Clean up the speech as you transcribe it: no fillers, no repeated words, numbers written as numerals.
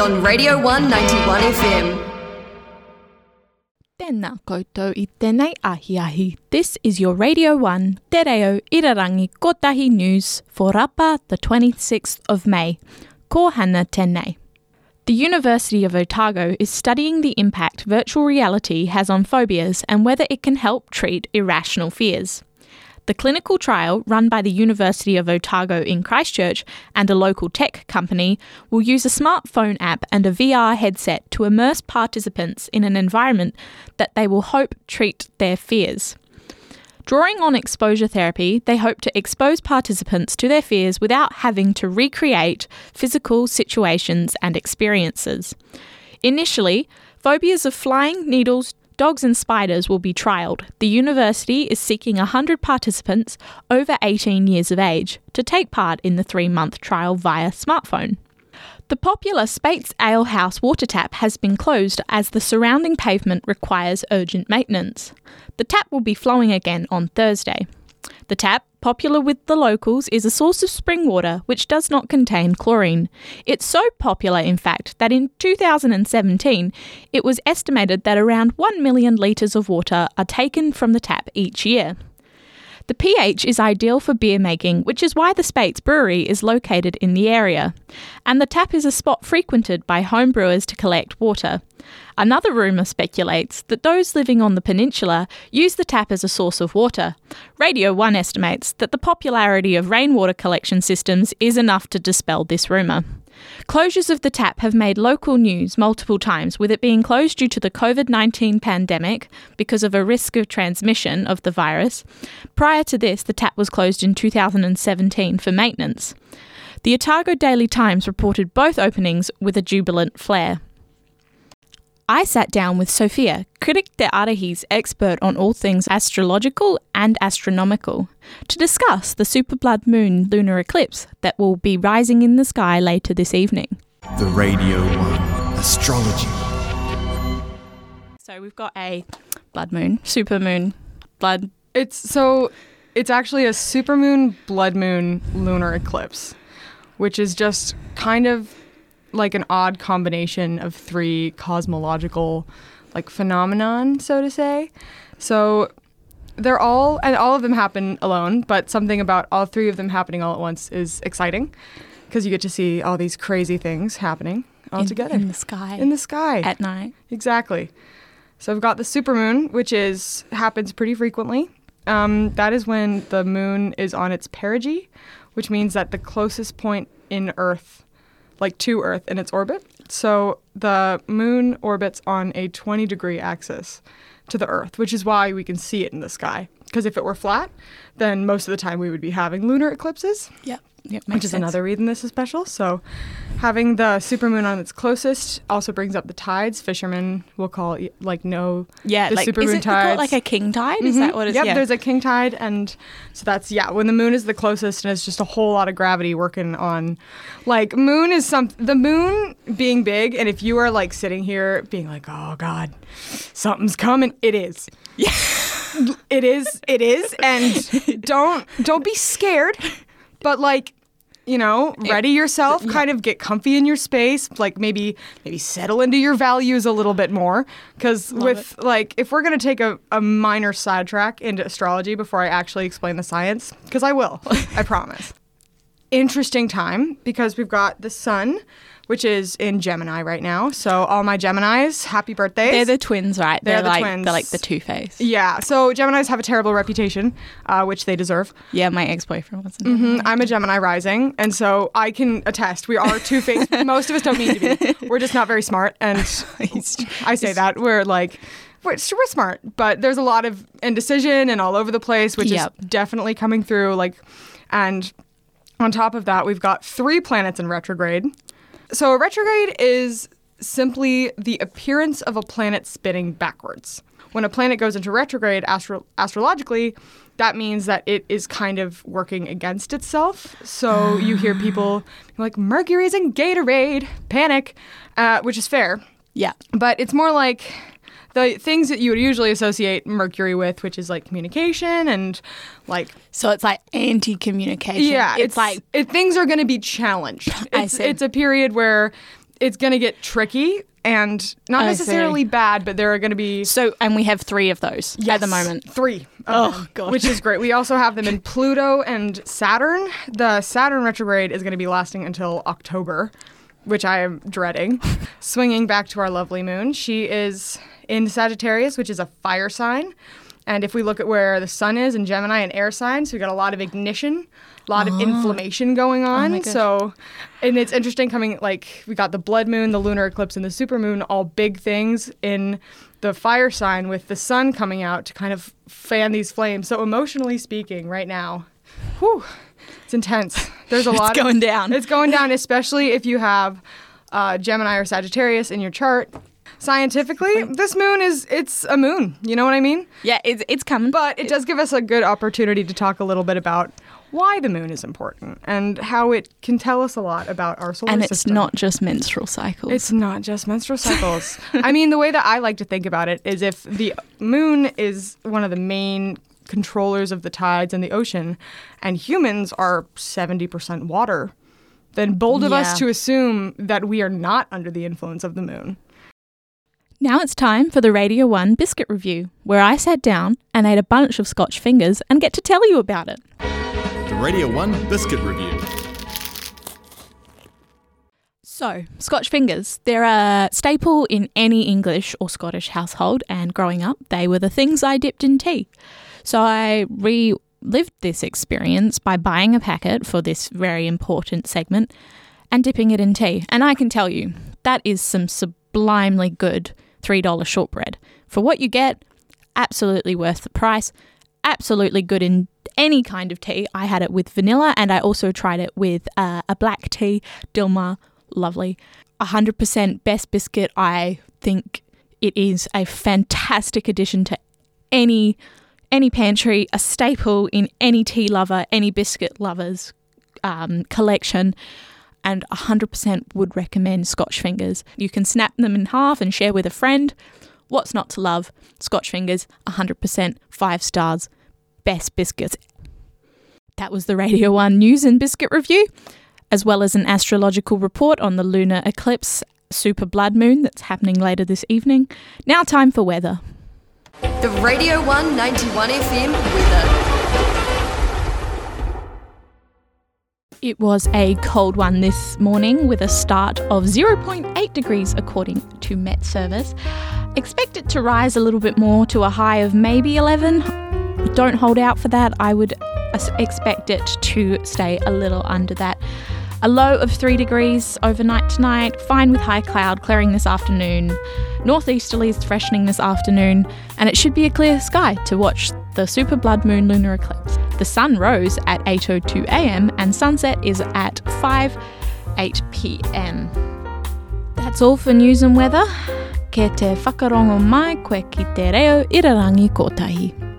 on Radio 191 FM. Tēnā koutou I tēnei ahi. This is your Radio 1 Te Reo Irarangi Kotahi News for Rapa, the 26th of May. Ko hana tēnei. The University of Otago is studying the impact virtual reality has on phobias and whether it can help treat irrational fears. The clinical trial, run by the University of Otago in Christchurch and a local tech company, will use a smartphone app and a VR headset to immerse participants in an environment that they will hope treat their fears. Drawing on exposure therapy, they hope to expose participants to their fears without having to recreate physical situations and experiences. Initially, phobias of flying, needles, dogs and spiders will be trialled. The university is seeking 100 participants over 18 years of age to take part in the 3-month trial via smartphone. The popular Spates Alehouse water tap has been closed as the surrounding pavement requires urgent maintenance. The tap will be flowing again on Thursday. The tap, popular with the locals, is a source of spring water which does not contain chlorine. It's so popular, in fact, that in 2017 it was estimated that around 1 million litres of water are taken from the tap each year. The pH is ideal for beer making, which is why the Spates Brewery is located in the area. And the tap is a spot frequented by home brewers to collect water. Another rumour speculates that those living on the peninsula use the tap as a source of water. Radio 1 estimates that the popularity of rainwater collection systems is enough to dispel this rumour. Closures of the tap have made local news multiple times, with it being closed due to the COVID-19 pandemic because of a risk of transmission of the virus. Prior to this, the tap was closed in 2017 for maintenance. The Otago Daily Times reported both openings with a jubilant flair. I sat down with Sophia, critic Te Arahi's expert on all things astrological and astronomical, to discuss the super blood moon lunar eclipse that will be rising in the sky later this evening. The Radio 1 Astrology. So we've got a blood moon, super moon, blood. It's actually a super moon, blood moon lunar eclipse, which is just kind of like an odd combination of three cosmological phenomenon, so to say. So they're all of them happen alone, but something about all three of them happening all at once is exciting because you get to see all these crazy things happening all together. In the sky. At night. Exactly. So we've got the supermoon, which happens pretty frequently. That is when the moon is on its perigee, which means that the closest point in Earth to Earth in its orbit. So the moon orbits on a 20-degree axis to the Earth, which is why we can see it in the sky. Because if it were flat, then most of the time we would be having lunar eclipses. Yep, which is another reason this is special. So having the supermoon on its closest also brings up the tides. Fishermen will call supermoon tides. Is it called a king tide? Mm-hmm. Is that what it is? Yep, yeah. There's a king tide, and so that's when the moon is the closest, and it's just a whole lot of gravity working on. Moon is the moon being big, and if you are sitting here being oh God, something's coming, it is. Yeah. It is, and don't be scared. But ready yourself, kind of get comfy in your space, maybe settle into your values a little bit more. Because if we're going to take a minor sidetrack into astrology before I actually explain the science, because I will, I promise. Interesting time, because we've got the sun, which is in Gemini right now. So all my Geminis, happy birthdays. They're the twins, right? They're the twins. They're the two-face. Yeah. So Geminis have a terrible reputation, which they deserve. Yeah, my ex-boyfriend was I'm a Gemini rising, and so I can attest we are two-faced. Most of us don't mean to be. We're just not very smart, and I say that. We're smart, but there's a lot of indecision and all over the place, which is definitely coming through. And on top of that, we've got 3 planets in retrograde. So a retrograde is simply the appearance of a planet spinning backwards. When a planet goes into retrograde astrologically, that means that it is kind of working against itself. So you hear people Mercury's in Gatorade, panic, which is fair. Yeah. But it's more the things that you would usually associate Mercury with, which is communication and So it's anti-communication. Yeah. Things are going to be challenged. It's a period where it's going to get tricky and not necessarily bad, but there are going to be... So, and we have three of those at the moment. Three. Oh, God. Which is great. We also have them in Pluto and Saturn. The Saturn retrograde is going to be lasting until October, which I am dreading. Swinging back to our lovely moon. She is in Sagittarius, which is a fire sign. And if we look at where the sun is in Gemini and air signs, we got a lot of ignition, a lot of inflammation going on. And it's interesting coming, like, we got the blood moon, the lunar eclipse, and the supermoon, all big things in the fire sign with the sun coming out to kind of fan these flames. So emotionally speaking, right now, whew, it's intense. There's a lot. It's going down. It's going down, especially if you have Gemini or Sagittarius in your chart. Scientifically, this moon it's a moon. You know what I mean? Yeah, it's coming. But it does give us a good opportunity to talk a little bit about why the moon is important and how it can tell us a lot about our solar system. And it's not just menstrual cycles. It's not just menstrual cycles. I mean, the way that I like to think about it is if the moon is one of the main controllers of the tides in the ocean and humans are 70% water, then bold of us to assume that we are not under the influence of the moon. Now it's time for the Radio 1 Biscuit Review, where I sat down and ate a bunch of Scotch Fingers and get to tell you about it. The Radio 1 Biscuit Review. So, Scotch Fingers, they're a staple in any English or Scottish household, and growing up, they were the things I dipped in tea. So I relived this experience by buying a packet for this very important segment and dipping it in tea. And I can tell you, that is some sublimely good $3 shortbread. For what you get, absolutely worth the price, absolutely good in any kind of tea. I had it with vanilla and I also tried it with a black tea, Dilmah, lovely. 100% best biscuit. I think it is a fantastic addition to any pantry, a staple in any tea lover, any biscuit lover's collection. And 100% would recommend Scotch Fingers. You can snap them in half and share with a friend. What's not to love? Scotch Fingers, 100%, 5 stars, best biscuits. That was the Radio 1 News and Biscuit Review, as well as an astrological report on the lunar eclipse, super blood moon that's happening later this evening. Now time for weather. The Radio 1 91 FM weather. It was a cold one this morning with a start of 0.8 degrees according to MetService. Expect it to rise a little bit more to a high of maybe 11. Don't hold out for that. I would expect it to stay a little under that. A low of 3 degrees overnight tonight, fine with high cloud, clearing this afternoon. Northeasterlies freshening this afternoon, and it should be a clear sky to watch the super blood moon lunar eclipse. The sun rose at 8:02 a.m. and sunset is at 5:08 p.m. That's all for news and weather. Ke te whakarongo mai, koe ki te reo irarangi kotahi.